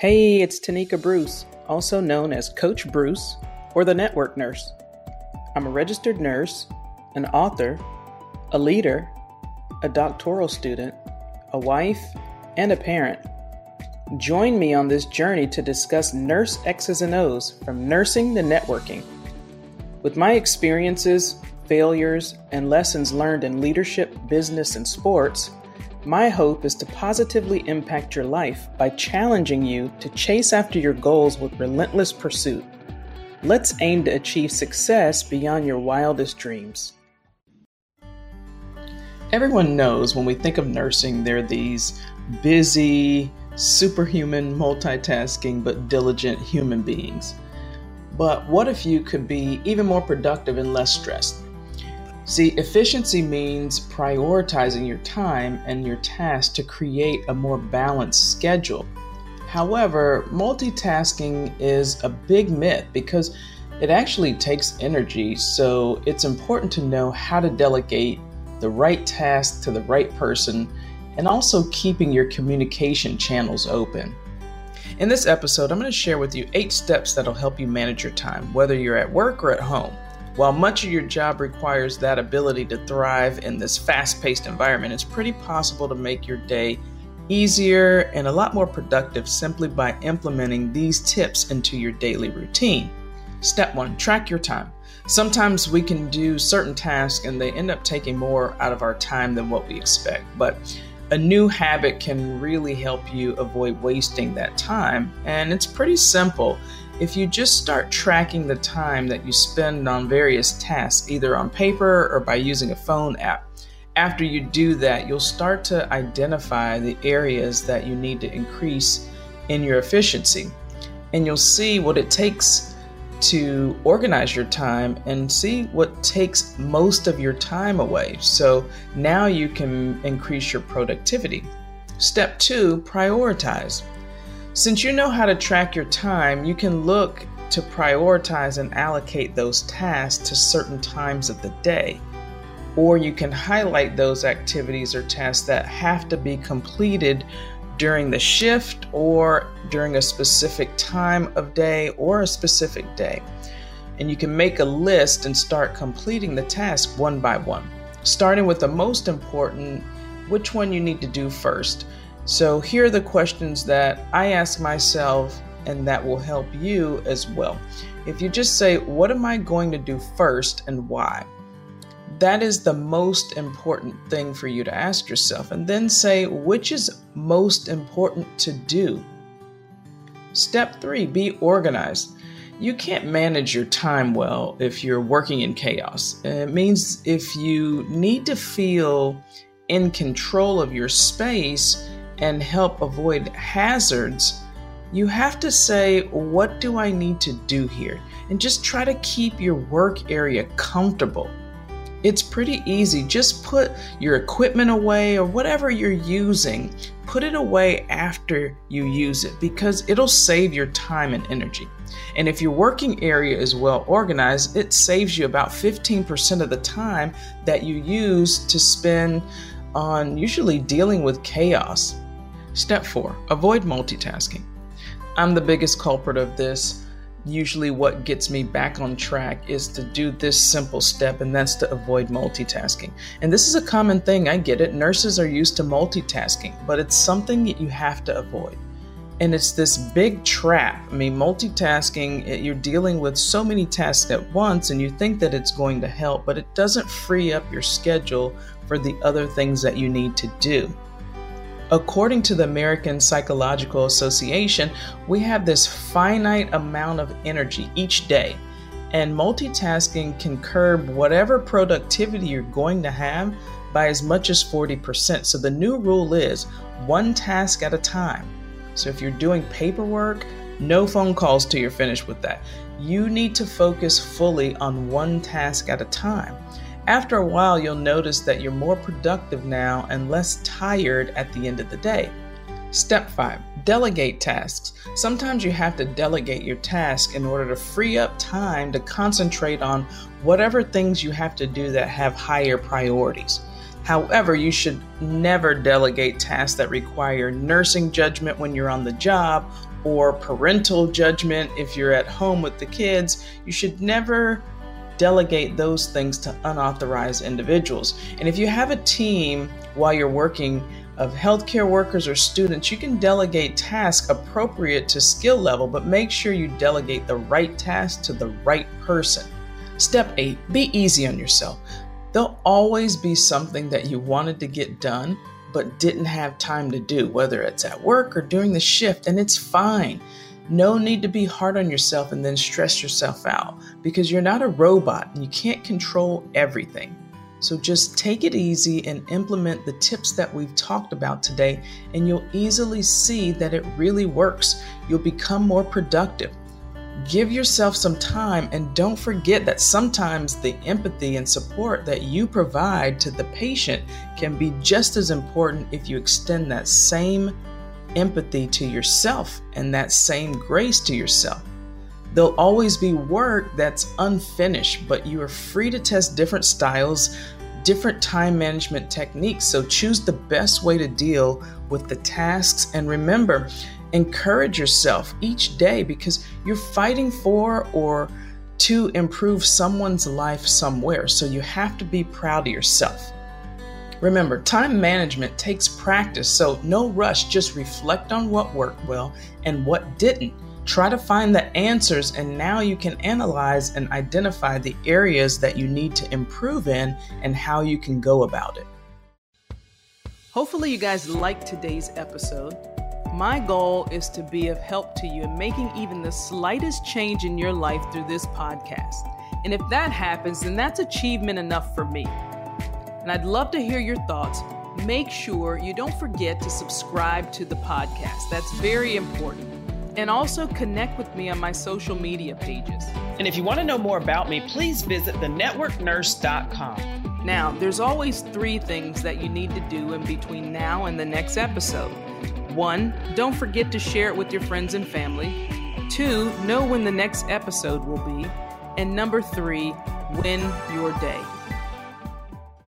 Hey, it's Tanika Bruce, also known as Coach Bruce or The Network Nurse. I'm a registered nurse, an author, a leader, a doctoral student, a wife, and a parent. Join me on this journey to discuss nurse X's and O's from nursing to networking. With my experiences, failures, and lessons learned in leadership, business, and sports, my hope is to positively impact your life by challenging you to chase after your goals with relentless pursuit. Let's aim to achieve success beyond your wildest dreams. Everyone knows when we think of nursing, they're these busy, superhuman, multitasking, but diligent human beings. But what if you could be even more productive and less stressed? See, efficiency means prioritizing your time and your tasks to create a more balanced schedule. However, multitasking is a big myth because it actually takes energy, so it's important to know how to delegate the right task to the right person and also keeping your communication channels open. In this episode, I'm going to share with you 8 steps that'll help you manage your time, whether you're at work or at home. While much of your job requires that ability to thrive in this fast-paced environment, it's pretty possible to make your day easier and a lot more productive simply by implementing these tips into your daily routine. Step 1, track your time. Sometimes we can do certain tasks and they end up taking more out of our time than what we expect, but a new habit can really help you avoid wasting that time, and it's pretty simple. If you just start tracking the time that you spend on various tasks, either on paper or by using a phone app, after you do that, you'll start to identify the areas that you need to increase in your efficiency. And you'll see what it takes to organize your time and see what takes most of your time away. So now you can increase your productivity. Step 2, prioritize. Since you know how to track your time, you can look to prioritize and allocate those tasks to certain times of the day. Or you can highlight those activities or tasks that have to be completed during the shift or during a specific time of day or a specific day. And you can make a list and start completing the task one by one, starting with the most important, which one you need to do first. So here are the questions that I ask myself, and that will help you as well. If you just say, what am I going to do first and why? That is the most important thing for you to ask yourself, and then say, which is most important to do? Step 3, be organized. You can't manage your time well if you're working in chaos. It means if you need to feel in control of your space and help avoid hazards, you have to say, what do I need to do here? And just try to keep your work area comfortable. It's pretty easy. Just put your equipment away or whatever you're using, put it away after you use it because it'll save your time and energy. And if your working area is well organized, it saves you about 15% of the time that you use to spend on usually dealing with chaos. Step 4, avoid multitasking. I'm the biggest culprit of this. Usually what gets me back on track is to do this simple step, and that's to avoid multitasking. And this is a common thing, I get it. Nurses are used to multitasking, but it's something that you have to avoid. And it's this big trap. I mean, multitasking, you're dealing with so many tasks at once and you think that it's going to help, but it doesn't free up your schedule for the other things that you need to do. According to the American Psychological Association, we have this finite amount of energy each day, and multitasking can curb whatever productivity you're going to have by as much as 40%. So the new rule is one task at a time. So if you're doing paperwork, no phone calls till you're finished with that. You need to focus fully on one task at a time. After a while, you'll notice that you're more productive now and less tired at the end of the day. Step 5, delegate tasks. Sometimes you have to delegate your task in order to free up time to concentrate on whatever things you have to do that have higher priorities. However, you should never delegate tasks that require nursing judgment when you're on the job or parental judgment if you're at home with the kids. You should never delegate those things to unauthorized individuals. And if you have a team while you're working of healthcare workers or students, you can delegate tasks appropriate to skill level, but make sure you delegate the right task to the right person. Step 8, be easy on yourself. There'll always be something that you wanted to get done, but didn't have time to do, whether it's at work or during the shift, and it's fine. No need to be hard on yourself and then stress yourself out, because you're not a robot and you can't control everything. So just take it easy and implement the tips that we've talked about today, and you'll easily see that it really works. You'll become more productive. Give yourself some time, and don't forget that sometimes the empathy and support that you provide to the patient can be just as important if you extend that same empathy to yourself and that same grace to yourself. There'll always be work that's unfinished, but you are free to test different styles, different time management techniques. So choose the best way to deal with the tasks, and remember, encourage yourself each day, because you're fighting for or to improve someone's life somewhere. So you have to be proud of yourself. Remember, time management takes practice, so no rush. Just reflect on what worked well and what didn't. Try to find the answers, and now you can analyze and identify the areas that you need to improve in and how you can go about it. Hopefully you guys liked today's episode. My goal is to be of help to you in making even the slightest change in your life through this podcast. And if that happens, then that's achievement enough for me. And I'd love to hear your thoughts. Make sure you don't forget to subscribe to the podcast. That's very important. And also connect with me on my social media pages. And if you want to know more about me, please visit thenetworknurse.com. Now, there's always 3 things that you need to do in between now and the next episode. 1, don't forget to share it with your friends and family. 2, know when the next episode will be. And number 3, win your day.